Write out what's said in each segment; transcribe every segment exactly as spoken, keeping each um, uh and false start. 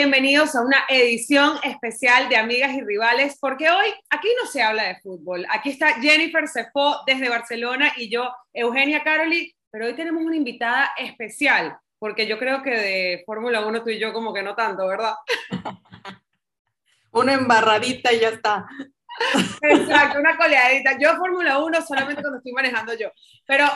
bienvenidos a una edición especial de Amigas y Rivales, porque hoy aquí no se habla de fútbol. Aquí está Jennifer Cepó desde Barcelona y yo, Eugenia Caroli, pero hoy tenemos una invitada especial, porque yo creo que de Fórmula uno tú y yo como que no tanto, ¿verdad? Una embarradita y ya está. Exacto, una coleadita. Yo Fórmula uno solamente cuando estoy manejando yo, pero...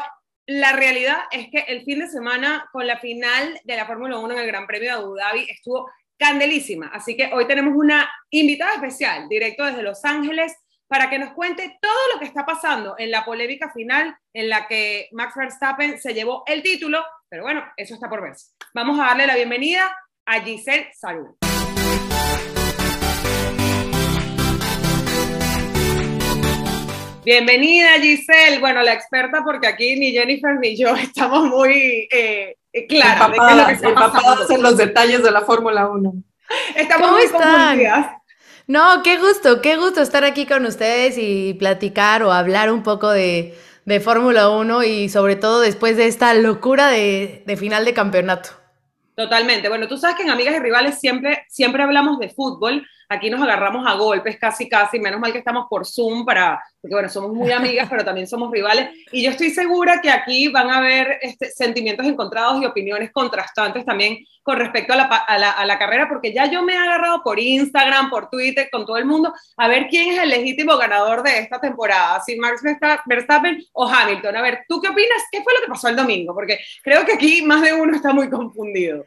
La realidad es que el fin de semana con la final de la Fórmula uno en el Gran Premio de Abu Dhabi estuvo candelísima, así que hoy tenemos una invitada especial, directo desde Los Ángeles, para que nos cuente todo lo que está pasando en la polémica final en la que Max Verstappen se llevó el título, pero bueno, eso está por verse. Vamos a darle la bienvenida a Giselle Salud. Bienvenida, Giselle. Bueno, la experta, porque aquí ni Jennifer ni yo estamos muy eh, claras empapadas, de qué es lo que empapadas en los detalles de la Fórmula uno. Estamos muy confundidas. No, qué gusto, qué gusto estar aquí con ustedes y platicar o hablar un poco de, de Fórmula uno y sobre todo después de esta locura de, de final de campeonato. Totalmente. Bueno, tú sabes que en Amigas y Rivales siempre, siempre hablamos de fútbol. Aquí nos agarramos a golpes casi casi, menos mal que estamos por Zoom para, porque bueno, somos muy amigas, pero también somos rivales, y yo estoy segura que aquí van a haber este, sentimientos encontrados y opiniones contrastantes también con respecto a la, a, la, a la carrera, porque ya yo me he agarrado por Instagram, por Twitter, con todo el mundo, a ver quién es el legítimo ganador de esta temporada, si Max Verstappen o Hamilton. A ver, ¿tú qué opinas? ¿Qué fue lo que pasó el domingo? Porque creo que aquí más de uno está muy confundido.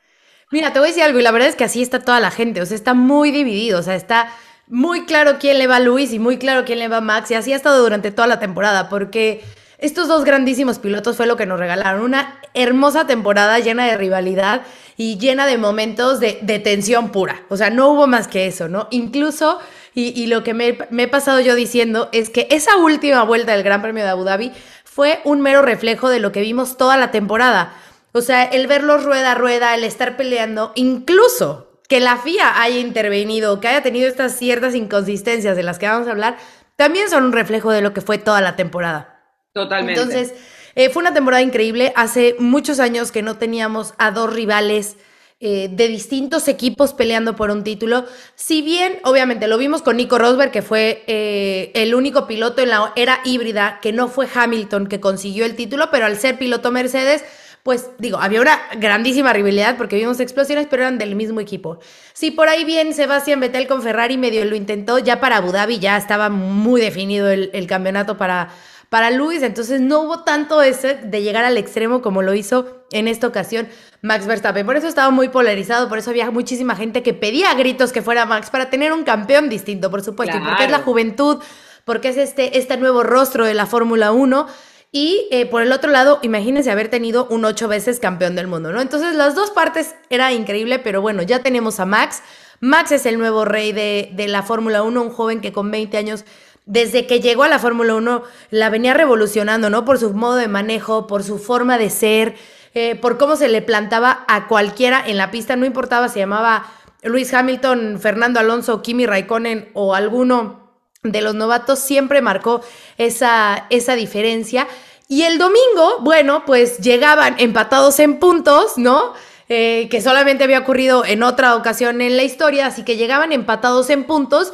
Mira, te voy a decir algo, y la verdad es que así está toda la gente, o sea, está muy dividido, o sea, está muy claro quién le va a Lewis y muy claro quién le va a Max, y así ha estado durante toda la temporada, porque estos dos grandísimos pilotos fue lo que nos regalaron, una hermosa temporada llena de rivalidad y llena de momentos de, de tensión pura, o sea, no hubo más que eso, ¿no? Incluso, y, y lo que me, me he pasado yo diciendo es que esa última vuelta del Gran Premio de Abu Dhabi fue un mero reflejo de lo que vimos toda la temporada. O sea, el verlos rueda a rueda, el estar peleando, incluso que la F I A haya intervenido, que haya tenido estas ciertas inconsistencias de las que vamos a hablar, también son un reflejo de lo que fue toda la temporada. Totalmente. Entonces, eh, fue una temporada increíble. Hace muchos años que no teníamos a dos rivales eh, de distintos equipos peleando por un título. Si bien, obviamente, lo vimos con Nico Rosberg, que fue eh, el único piloto en la era híbrida, que no fue Hamilton que consiguió el título, pero al ser piloto Mercedes... Pues digo, había una grandísima rivalidad porque vimos explosiones, pero eran del mismo equipo. Si por ahí bien Sebastián Vettel con Ferrari medio lo intentó, ya para Abu Dhabi ya estaba muy definido el, el campeonato para, para Lewis, entonces no hubo tanto ese de llegar al extremo como lo hizo en esta ocasión Max Verstappen. Por eso estaba muy polarizado, por eso había muchísima gente que pedía a gritos que fuera Max para tener un campeón distinto, por supuesto, claro. Porque es la juventud, porque es este, este nuevo rostro de la Fórmula uno. Y eh, por el otro lado, imagínense haber tenido un ocho veces campeón del mundo, ¿no? Entonces, las dos partes era increíble, pero bueno, ya tenemos a Max. Max es el nuevo rey de, de la Fórmula uno, un joven que con veinte años, desde que llegó a la Fórmula uno, la venía revolucionando, ¿no? Por su modo de manejo, por su forma de ser, eh, por cómo se le plantaba a cualquiera en la pista, no importaba si llamaba Lewis Hamilton, Fernando Alonso, Kimi Raikkonen o alguno de los novatos, siempre marcó esa, esa diferencia. Y el domingo, bueno, pues llegaban empatados en puntos, ¿no? Eh, que solamente había ocurrido en otra ocasión en la historia, así que llegaban empatados en puntos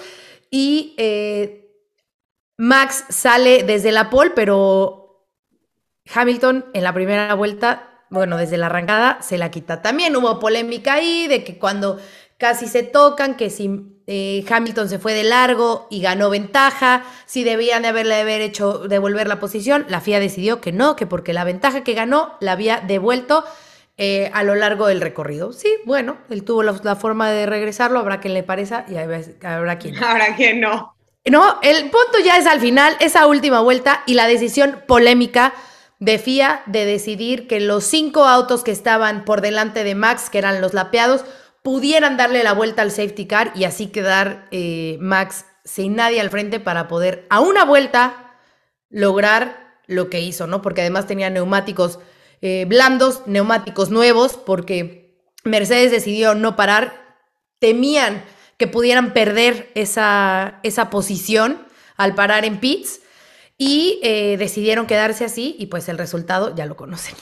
y eh, Max sale desde la pole, pero Hamilton en la primera vuelta, bueno, desde la arrancada se la quita. También hubo polémica ahí de que cuando casi se tocan, que si... Eh, Hamilton se fue de largo y ganó ventaja, si debían de haberle haber hecho devolver la posición, la F I A decidió que no, que porque la ventaja que ganó la había devuelto eh, a lo largo del recorrido. Sí, bueno, él tuvo la, la forma de regresarlo, habrá quien le parezca y habrá quien no. Habrá quien no. No, el punto ya es al final, esa última vuelta y la decisión polémica de F I A de decidir que los cinco autos que estaban por delante de Max, que eran los lapeados, pudieran darle la vuelta al safety car y así quedar eh, Max sin nadie al frente para poder a una vuelta lograr lo que hizo, ¿no? Porque además tenía neumáticos eh, blandos, neumáticos nuevos, porque Mercedes decidió no parar, temían que pudieran perder esa, esa posición al parar en pits y eh, decidieron quedarse así y pues el resultado ya lo conocen.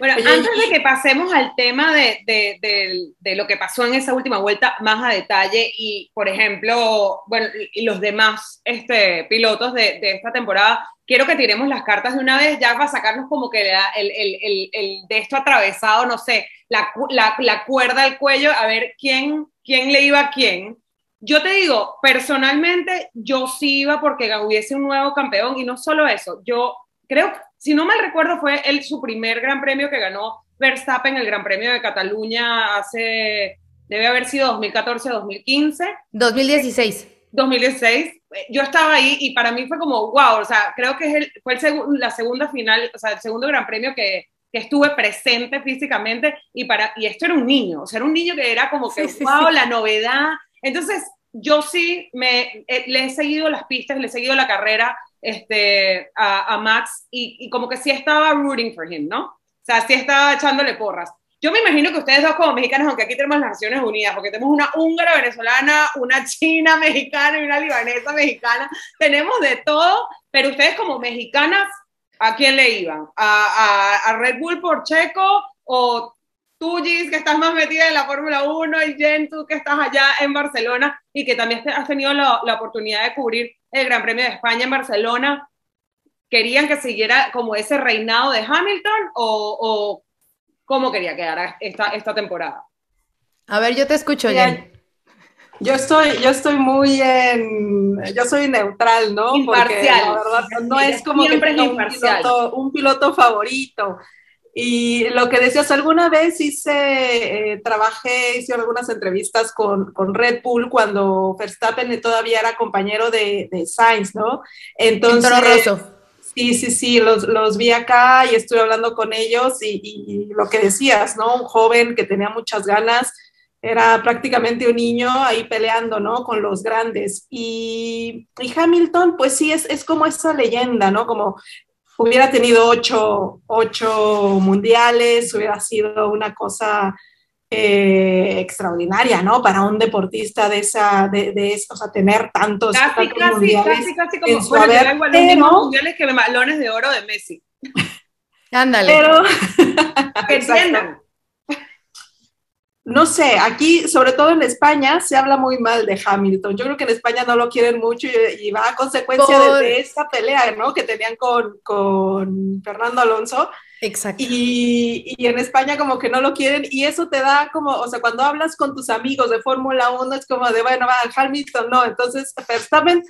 Bueno, Oye, antes y... de que pasemos al tema de, de, de, de lo que pasó en esa última vuelta más a detalle y, por ejemplo, bueno, y los demás este, pilotos de, de esta temporada, quiero que tiremos las cartas de una vez ya para sacarnos como que el, el, el, el de esto atravesado, no sé, la, la, la cuerda al cuello, a ver quién, quién le iba a quién. Yo te digo, personalmente, yo sí iba porque hubiese un nuevo campeón y no solo eso, yo creo que, si no mal recuerdo, fue el, su primer Gran Premio que ganó Verstappen, el Gran Premio de Cataluña hace, debe haber sido dos mil catorce, dos mil quince. dos mil dieciséis. dos mil dieciséis. Yo estaba ahí y para mí fue como, wow, o sea, creo que es el, fue el seg- la segunda final, o sea, el segundo Gran Premio que, que estuve presente físicamente y, para, y esto era un niño, o sea, era un niño que era como que, sí, wow, sí, la novedad. Entonces, yo sí me, eh, le he seguido las pistas, le he seguido la carrera, este, a, a Max y, y como que sí estaba rooting for him, ¿no? O sea, sí estaba echándole porras. Yo me imagino que ustedes dos como mexicanos, aunque aquí tenemos las Naciones Unidas, porque tenemos una húngara venezolana, una china mexicana y una libanesa mexicana, tenemos de todo, pero ustedes como mexicanas, ¿a quién le iban? ¿A, a, a Red Bull por Checo? ¿O tú, Gis, que estás más metida en la Fórmula uno, y Jen, tú que estás allá en Barcelona y que también has tenido la, la oportunidad de cubrir el Gran Premio de España en Barcelona, querían que siguiera como ese reinado de Hamilton o, o cómo quería quedar esta, esta temporada? A ver, yo te escucho, Jen. Yo estoy, yo estoy muy en, yo soy neutral, ¿no? Imparcial. Porque la verdad no es como siempre que es un, piloto, un piloto favorito. Y lo que decías, alguna vez hice, eh, trabajé, hice algunas entrevistas con, con Red Bull cuando Verstappen todavía era compañero de, de Sainz, ¿no? Entonces, Rosso. sí, sí, sí, los, los vi acá y estuve hablando con ellos y, y, y lo que decías, ¿no? Un joven que tenía muchas ganas, era prácticamente un niño ahí peleando, ¿no? Con los grandes. Y, y Hamilton, pues sí, es, es como esa leyenda, ¿no? Como... hubiera tenido ocho, ocho mundiales, hubiera sido una cosa eh, extraordinaria, ¿no? Para un deportista de esa, de, de eso, o sea, tener tantos, casi, tantos casi, mundiales. Casi, casi, casi como bueno, haber, igual pero, los mismos mundiales que balones de oro de Messi. Ándale. Pero, que entiendan. No sé, aquí, sobre todo en España, se habla muy mal de Hamilton. Yo creo que en España no lo quieren mucho y, y va a consecuencia Por... de, de esta pelea, ¿no? Que tenían con, con Fernando Alonso. Exacto. Y, y en España como que no lo quieren y eso te da como, o sea, cuando hablas con tus amigos de Fórmula uno es como de, bueno, va, Hamilton no. Entonces, Verstappen,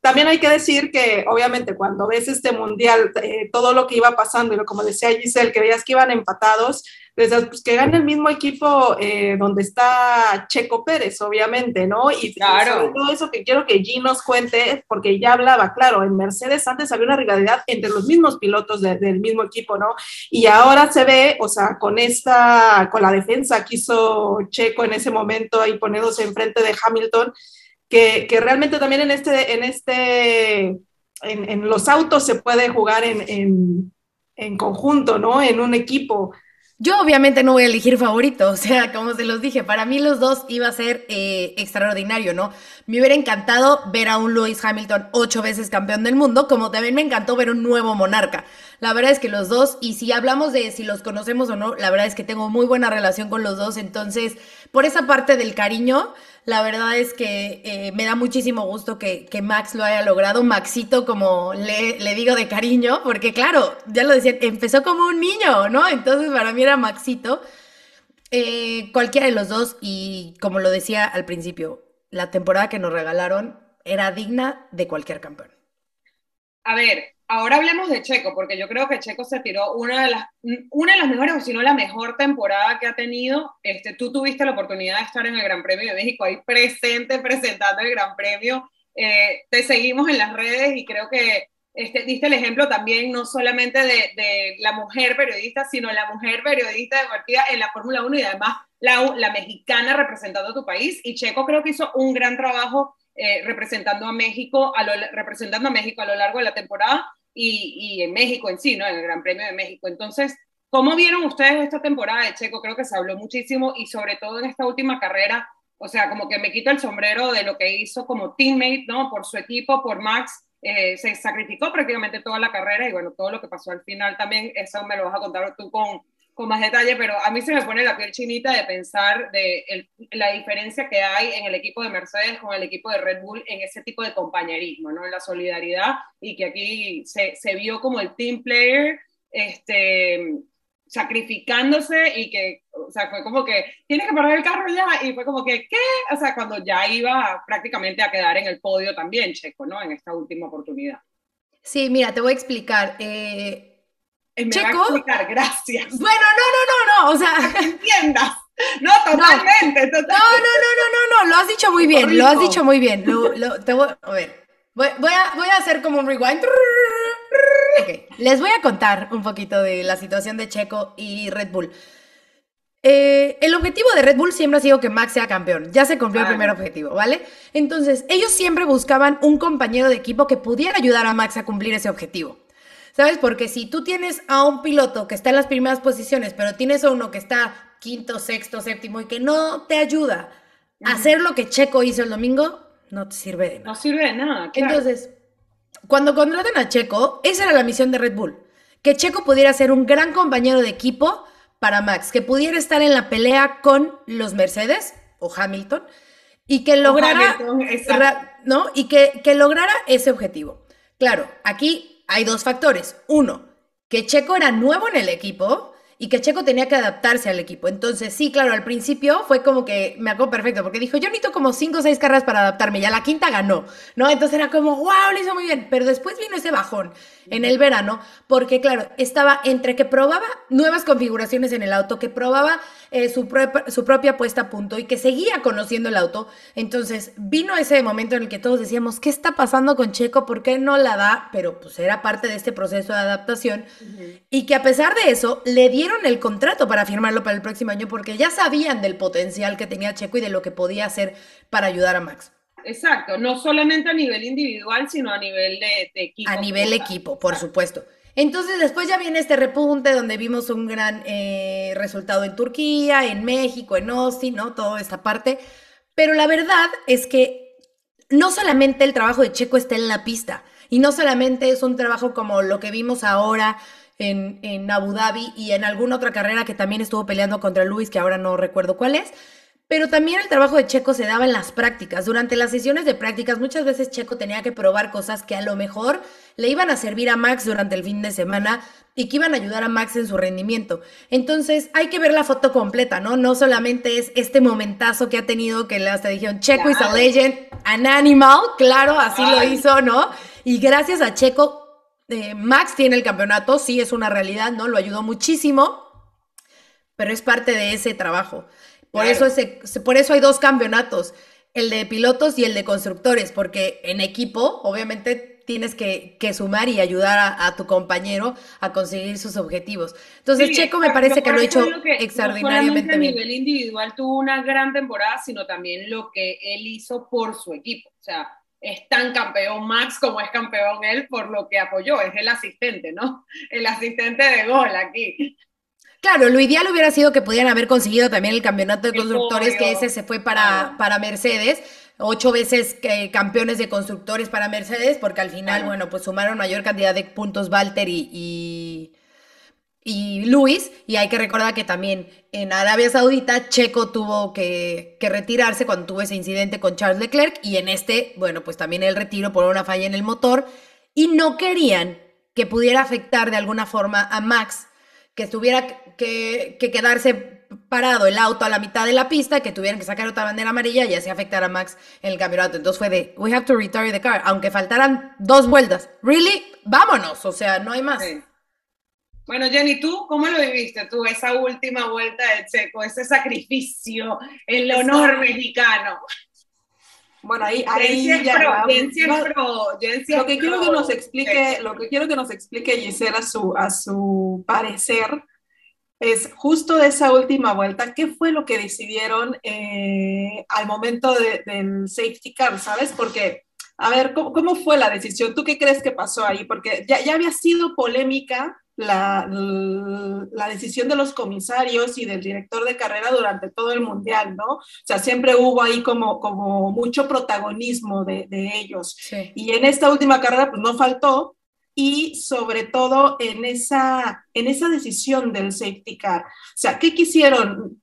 también hay que decir que, obviamente, cuando ves este mundial, eh, todo lo que iba pasando, y como decía Giselle, que veías que iban empatados, desde, pues, que gane el mismo equipo eh, donde está Checo Pérez, obviamente, ¿no? Y claro, todo eso que quiero que G nos cuente, porque ya hablaba, claro, en Mercedes antes había una rivalidad entre los mismos pilotos de, del mismo equipo, ¿no? Y ahora se ve, o sea, con esta, con la defensa que hizo Checo en ese momento, ahí poniéndose enfrente de Hamilton, Que, que realmente también en este, en este, en, en los autos se puede jugar en, en, en conjunto, ¿no? En un equipo. Yo obviamente no voy a elegir favorito, o sea, como se los dije, para mí los dos iba a ser eh, extraordinario, ¿no? Me hubiera encantado ver a un Lewis Hamilton ocho veces campeón del mundo, como también me encantó ver un nuevo monarca. La verdad es que los dos, y si hablamos de si los conocemos o no, la verdad es que tengo muy buena relación con los dos, entonces, por esa parte del cariño, la verdad es que eh, me da muchísimo gusto que, que Max lo haya logrado, Maxito, como le, le digo de cariño, porque claro, ya lo decían, empezó como un niño, ¿no? Entonces para mí era Maxito, eh, cualquiera de los dos, y como lo decía al principio, la temporada que nos regalaron era digna de cualquier campeón. A ver, ahora hablemos de Checo, porque yo creo que Checo se tiró una de las, una de las mejores, o si no la mejor temporada que ha tenido. Este, tú tuviste la oportunidad de estar en el Gran Premio de México, ahí presente, presentando el Gran Premio. Eh, te seguimos en las redes y creo que este, diste el ejemplo también, no solamente de, de la mujer periodista, sino la mujer periodista deportiva en la Fórmula uno y además la, la mexicana representando a tu país. Y Checo creo que hizo un gran trabajo eh, representando, a México, a lo, representando a México a lo largo de la temporada. Y, y en México en sí, ¿no? En el Gran Premio de México. Entonces, ¿cómo vieron ustedes esta temporada de Checo? Creo que se habló muchísimo y sobre todo en esta última carrera, o sea, como que me quito el sombrero de lo que hizo como teammate, ¿no? Por su equipo, por Max, eh, se sacrificó prácticamente toda la carrera y bueno, todo lo que pasó al final también, eso me lo vas a contar tú con, con más detalle, pero a mí se me pone la piel chinita de pensar de el, la diferencia que hay en el equipo de Mercedes con el equipo de Red Bull en ese tipo de compañerismo, ¿no? En la solidaridad, y que aquí se, se vio como el team player este, sacrificándose, y que, o sea, fue como que tienes que parar el carro ya, y fue como que, ¿qué? O sea, cuando ya iba prácticamente a quedar en el podio también Checo, ¿no? En esta última oportunidad. Sí, mira, te voy a explicar, eh... Me Checo, va a explicar, gracias. Bueno, no, no, no, no, o sea... entiendas. No, totalmente, no, totalmente. No, no, no, no, no, no, lo has dicho muy bien, lo has dicho muy bien. Lo, lo, te voy, a ver, voy, voy, a, voy a hacer como un rewind. Okay. Les voy a contar un poquito de la situación de Checo y Red Bull. Eh, el objetivo de Red Bull siempre ha sido que Max sea campeón. Ya se cumplió ah. el primer objetivo, ¿vale? Entonces, ellos siempre buscaban un compañero de equipo que pudiera ayudar a Max a cumplir ese objetivo. ¿Sabes? Porque si tú tienes a un piloto que está en las primeras posiciones, pero tienes a uno que está quinto, sexto, séptimo y que no te ayuda a hacer lo que Checo hizo el domingo, no te sirve de nada. No sirve de nada, claro. Entonces, cuando contratan a Checo, esa era la misión de Red Bull, que Checo pudiera ser un gran compañero de equipo para Max, que pudiera estar en la pelea con los Mercedes o Hamilton y que lograra, Hamilton, ¿no? Y que, que lograra ese objetivo. Claro, aquí... hay dos factores. Uno, que Checo era nuevo en el equipo y que Checo tenía que adaptarse al equipo. Entonces, sí, claro, al principio fue como que me acuerdo perfecto, porque dijo, yo necesito como cinco o seis carreras para adaptarme, ya la quinta ganó, ¿no? Entonces era como, wow, lo hizo muy bien. Pero después vino ese bajón en el verano, porque claro, estaba entre que probaba nuevas configuraciones en el auto, que probaba eh, su, pro su propia puesta a punto y que seguía conociendo el auto. Entonces vino ese momento en el que todos decíamos, ¿qué está pasando con Checo? ¿Por qué no la da? Pero pues era parte de este proceso de adaptación. Uh-huh. Y que a pesar de eso, le dieron el contrato para firmarlo para el próximo año, porque ya sabían del potencial que tenía Checo y de lo que podía hacer para ayudar a Max. Exacto, no solamente a nivel individual, sino a nivel de, de equipo. A nivel equipo, por supuesto. Entonces, después ya viene este repunte donde vimos un gran eh, resultado en Turquía, en México, en Austin, ¿no? Toda esta parte. Pero la verdad es que no solamente el trabajo de Checo está en la pista, y no solamente es un trabajo como lo que vimos ahora en, en Abu Dhabi y en alguna otra carrera que también estuvo peleando contra Lewis, que ahora no recuerdo cuál es. Pero también el trabajo de Checo se daba en las prácticas. Durante las sesiones de prácticas, muchas veces Checo tenía que probar cosas que a lo mejor le iban a servir a Max durante el fin de semana y que iban a ayudar a Max en su rendimiento. Entonces, hay que ver la foto completa, ¿no? No solamente es este momentazo que ha tenido, que hasta dijeron, Checo is a legend, an animal, claro, así lo hizo, ¿no? Y gracias a Checo, eh, Max tiene el campeonato, sí, es una realidad, ¿no? Lo ayudó muchísimo, pero es parte de ese trabajo. Por, claro. eso se, por eso hay dos campeonatos, el de pilotos y el de constructores, porque en equipo obviamente tienes que, que sumar y ayudar a, a tu compañero a conseguir sus objetivos. Entonces sí, Checo me parece que lo ha hecho extraordinariamente bien. No solamente a nivel individual tuvo una gran temporada, sino también lo que él hizo por su equipo. O sea, es tan campeón Max como es campeón él por lo que apoyó, es el asistente, ¿no? El asistente de gol aquí. Claro, lo ideal hubiera sido que pudieran haber conseguido también el campeonato de constructores, que ese se fue para, para Mercedes, ocho veces eh, campeones de constructores para Mercedes, porque al final, bueno, pues sumaron mayor cantidad de puntos Valtteri y, y, y Lewis, y hay que recordar que también en Arabia Saudita Checo tuvo que, que retirarse cuando tuvo ese incidente con Charles Leclerc, y en este, bueno, pues también el retiro por una falla en el motor, y no querían que pudiera afectar de alguna forma a Max, que tuviera que, que quedarse parado el auto a la mitad de la pista, que tuvieran que sacar otra bandera amarilla y así afectar a Max en el campeonato. Entonces fue de, we have to retire the car, aunque faltaran dos vueltas. Really, vámonos, o sea, no hay más. Sí. Bueno, Jenny, ¿tú cómo lo viviste tú, esa última vuelta de Checo, ese sacrificio, el honor Eso. mexicano? Bueno, ahí, ahí Jensi ya pro, Jensi no, pro, Jensi lo que pro, quiero que nos explique, lo que quiero que nos explique Giselle a su, a su parecer es justo de esa última vuelta, ¿qué fue lo que decidieron eh, al momento de, del safety car? ¿Sabes? Porque, a ver, ¿cómo, cómo fue la decisión? ¿Tú qué crees que pasó ahí? Porque ya, ya había sido polémica la, la decisión de los comisarios y del director de carrera durante todo el mundial, ¿no? O sea, siempre hubo ahí como, como mucho protagonismo de, de ellos. Sí. Y en esta última carrera, pues no faltó. y sobre todo en esa, en esa decisión del safety car. O sea, ¿qué quisieron?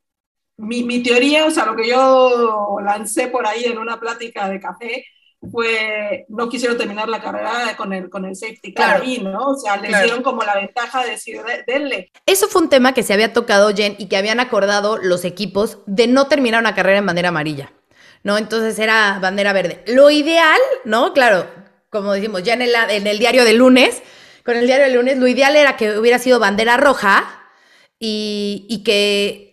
Mi, mi teoría, o sea, lo que yo lancé por ahí en una plática de café fue, no quisieron terminar la carrera con el, con el safety car, claro, ahí, ¿no? O sea, les claro. dieron como la ventaja de decir, denle. Eso fue un tema que se había tocado, Jen, y que habían acordado los equipos de no terminar una carrera en bandera amarilla, ¿no? Entonces era bandera verde. Lo ideal, ¿no? Claro, como decimos, ya en el, en el diario de lunes, con el diario de lunes, lo ideal era que hubiera sido bandera roja y, y que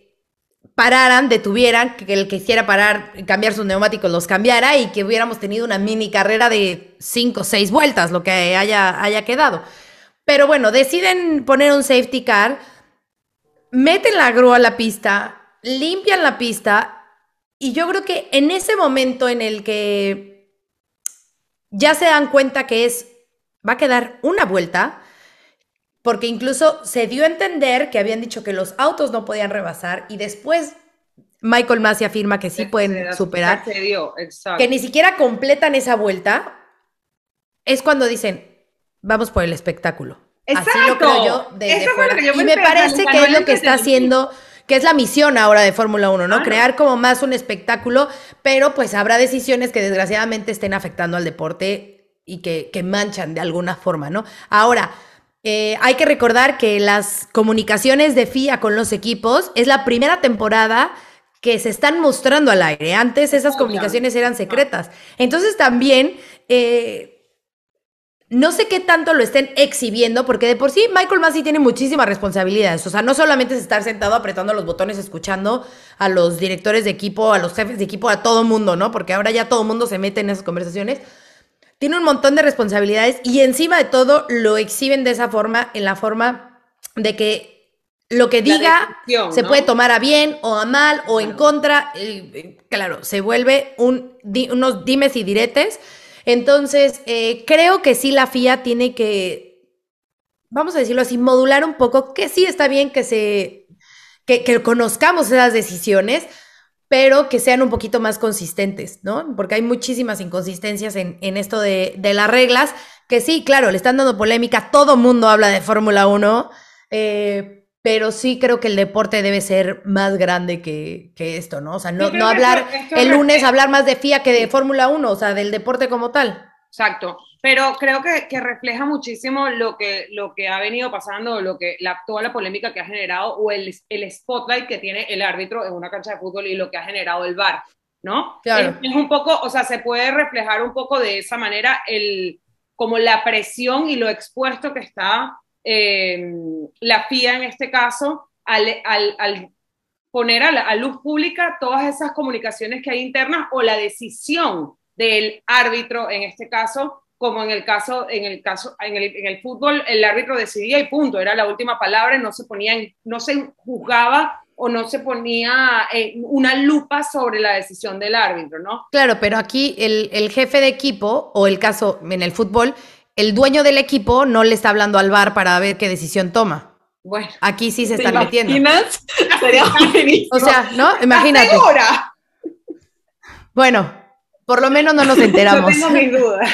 pararan, detuvieran, que el que quisiera parar, cambiar sus neumáticos los cambiara y que hubiéramos tenido una mini carrera de cinco o seis vueltas, lo que haya, haya quedado. Pero bueno, deciden poner un safety car, meten la grúa a la pista, limpian la pista y yo creo que en ese momento en el que ya se dan cuenta que es, va a quedar una vuelta, porque incluso se dio a entender que habían dicho que los autos no podían rebasar y después Michael Masi afirma que sí se pueden se superar, se dio, exacto. que ni siquiera completan esa vuelta, es cuando dicen, vamos por el espectáculo. Exacto. Así lo creo yo desde fuera. Yo y me parece que es lo que está haciendo, que es la misión ahora de Fórmula uno, ¿no? Ah, crear no. como más un espectáculo, pero pues habrá decisiones que desgraciadamente estén afectando al deporte y que, que manchan de alguna forma, ¿no? Ahora, Eh, hay que recordar que las comunicaciones de F I A con los equipos es la primera temporada que se están mostrando al aire. Antes esas comunicaciones eran secretas. Entonces también eh, no sé qué tanto lo estén exhibiendo, porque de por sí Michael Masi tiene muchísimas responsabilidades. O sea, no solamente es estar sentado apretando los botones, escuchando a los directores de equipo, a los jefes de equipo, a todo mundo, ¿no? Porque ahora ya todo mundo se mete en esas conversaciones. Tiene un montón de responsabilidades y encima de todo lo exhiben de esa forma, en la forma de que lo que diga se puede tomar a bien o a mal o en contra. Claro, se vuelve un, di, unos dimes y diretes. Entonces, eh, creo que sí la F I A tiene que, vamos a decirlo así, modular un poco, que sí está bien que, se, que, que conozcamos esas decisiones, pero que sean un poquito más consistentes, ¿no? Porque hay muchísimas inconsistencias en, en esto de, de las reglas, que sí, claro, le están dando polémica, todo mundo habla de Fórmula uno, eh, pero sí creo que el deporte debe ser más grande que, que esto, ¿no? O sea, no, no hablar esto, esto el lunes, re- hablar más de F I A que de Fórmula uno, o sea, del deporte como tal. Exacto, pero creo que, que refleja muchísimo lo que, lo que ha venido pasando, lo que, la, toda la polémica que ha generado o el, el spotlight que tiene el árbitro en una cancha de fútbol y lo que ha generado el V A R, ¿no? Claro. Es, es un poco, o sea, se puede reflejar un poco de esa manera el, como la presión y lo expuesto que está eh, la F I A en este caso al, al, al poner a, la, a luz pública todas esas comunicaciones que hay internas o la decisión del árbitro en este caso, como en el caso, en el caso, en el, en el fútbol, el árbitro decidía y punto, era la última palabra, no se ponía, no se juzgaba o no se ponía eh, una lupa sobre la decisión del árbitro, ¿no? Claro, pero aquí el, el jefe de equipo, o el caso en el fútbol, el dueño del equipo no le está hablando al V A R para ver qué decisión toma. Bueno. Aquí sí se están metiendo. Sería buenísimo. O sea, ¿no? Imagínate. Ahora. Bueno. Por lo menos no nos enteramos. No tengo mis dudas.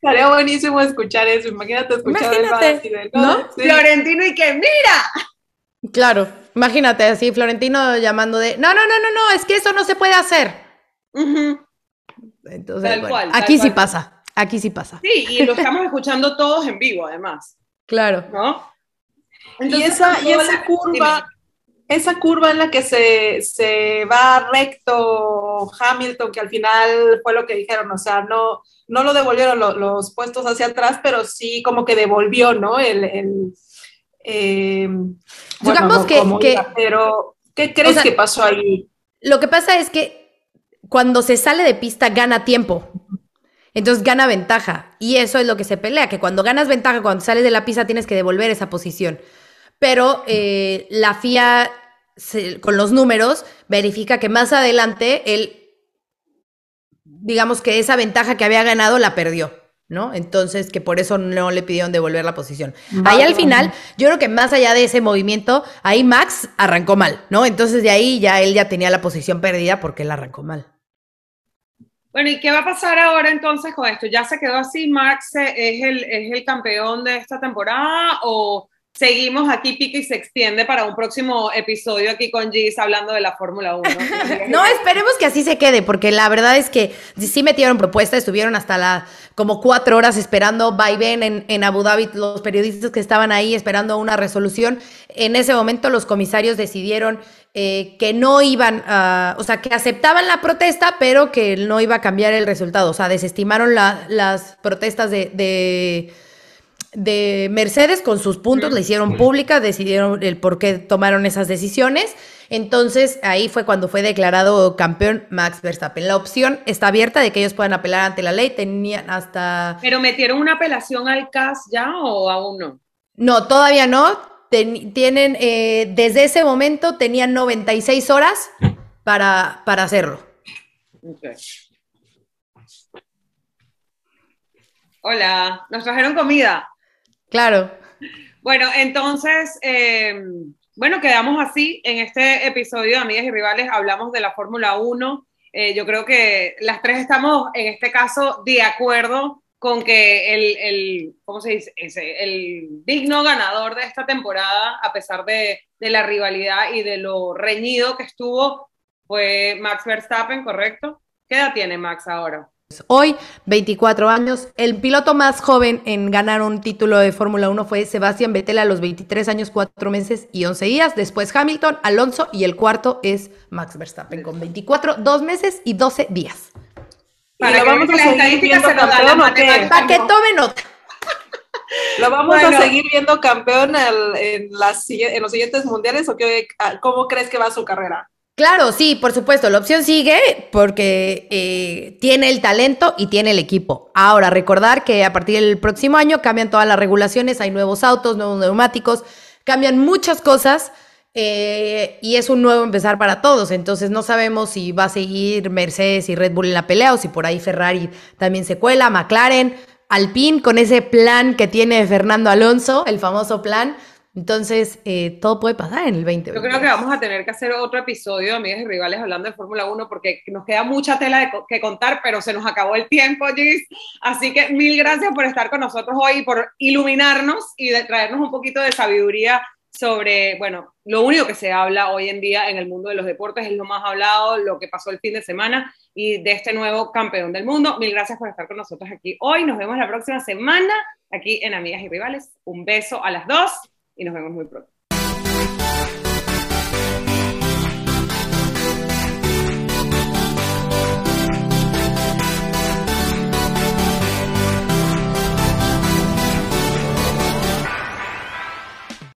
Estaría buenísimo escuchar eso. Imagínate escuchar Imagínate, el ¿no? ¿no? Sí. Florentino y que mira. Claro, imagínate así, Florentino llamando de, no, no, no, no, no, es que eso no se puede hacer. Uh-huh. Entonces, tal bueno, cual, aquí tal sí cual. pasa, aquí sí pasa. Sí, y lo estamos escuchando todos en vivo, además. Claro. ¿No? Entonces, y esa, y esa curva... Dime. Esa curva en la que se, se va recto Hamilton, que al final fue lo que dijeron, o sea, no, no lo devolvieron lo, los puestos hacia atrás, pero sí como que devolvió, ¿no? El, el eh, bueno, no, que, como que iba, pero ¿qué crees o sea, que pasó ahí? Lo que pasa es que cuando se sale de pista gana tiempo, entonces gana ventaja, y eso es lo que se pelea, que cuando ganas ventaja, cuando sales de la pista tienes que devolver esa posición. Pero eh, la F I A, se, con los números, verifica que más adelante él, digamos que esa ventaja que había ganado la perdió, ¿no? Entonces, que por eso no le pidieron devolver la posición. Vale. Ahí al final, yo creo que más allá de ese movimiento, ahí Max arrancó mal, ¿no? Entonces, de ahí ya él ya tenía la posición perdida porque él arrancó mal. Bueno, ¿y qué va a pasar ahora entonces con esto? ¿Ya se quedó así? ¿Max es el, es el campeón de esta temporada? ¿O seguimos aquí, pica y se extiende para un próximo episodio aquí con Gis hablando de la Fórmula uno? No, esperemos que así se quede, porque la verdad es que sí metieron propuestas, estuvieron hasta la, como cuatro horas esperando vaivén en, en Abu Dhabi, los periodistas que estaban ahí esperando una resolución. En ese momento los comisarios decidieron eh, que no iban a, o sea, que aceptaban la protesta, pero que no iba a cambiar el resultado. O sea, desestimaron la, las protestas de... de de Mercedes, con sus puntos, la hicieron pública, decidieron el por qué tomaron esas decisiones. Entonces, ahí fue cuando fue declarado campeón Max Verstappen. La opción está abierta de que ellos puedan apelar ante la ley, tenían hasta... ¿Pero metieron una apelación al C A S ya o aún no? No, todavía no. Ten, tienen, eh, desde ese momento tenían noventa y seis horas para, para hacerlo. Okay. Hola, nos trajeron comida. Claro. Bueno, entonces, eh, bueno, quedamos así en este episodio de Amigas y Rivales, hablamos de la Fórmula uno. Eh, yo creo que las tres estamos, en este caso, de acuerdo con que el, el ¿cómo se dice? Ese, el digno ganador de esta temporada, a pesar de, de la rivalidad y de lo reñido que estuvo, fue Max Verstappen, ¿correcto? ¿Qué edad tiene Max ahora? Hoy, veinticuatro años, el piloto más joven en ganar un título de Fórmula uno fue Sebastián Vettel a los veintitrés años, cuatro meses y once días, después Hamilton, Alonso y el cuarto es Max Verstappen con veinticuatro, dos meses y doce días. Para que vamos a seguir viendo campeón, para que tome nota. ¿Lo vamos bueno. a seguir viendo campeón el, en, las, en los siguientes mundiales o qué, cómo crees que va su carrera? Claro, sí, por supuesto, la opción sigue porque eh, tiene el talento y tiene el equipo. Ahora, recordar que a partir del próximo año cambian todas las regulaciones, hay nuevos autos, nuevos neumáticos, cambian muchas cosas eh, y es un nuevo empezar para todos. Entonces no sabemos si va a seguir Mercedes y Red Bull en la pelea o si por ahí Ferrari también se cuela, McLaren, Alpine, con ese plan que tiene Fernando Alonso, el famoso plan. Entonces, eh, todo puede pasar en el veinte veinte. Yo creo que vamos a tener que hacer otro episodio de Amigas y Rivales hablando de Fórmula uno porque nos queda mucha tela de co que contar, pero se nos acabó el tiempo, Gis. Así que mil gracias por estar con nosotros hoy, por iluminarnos y de traernos un poquito de sabiduría sobre, bueno, lo único que se habla hoy en día en el mundo de los deportes, es lo más hablado, lo que pasó el fin de semana y de este nuevo campeón del mundo. Mil gracias por estar con nosotros aquí hoy. Nos vemos la próxima semana aquí en Amigas y Rivales. Un beso a las dos. Y nos vemos muy pronto.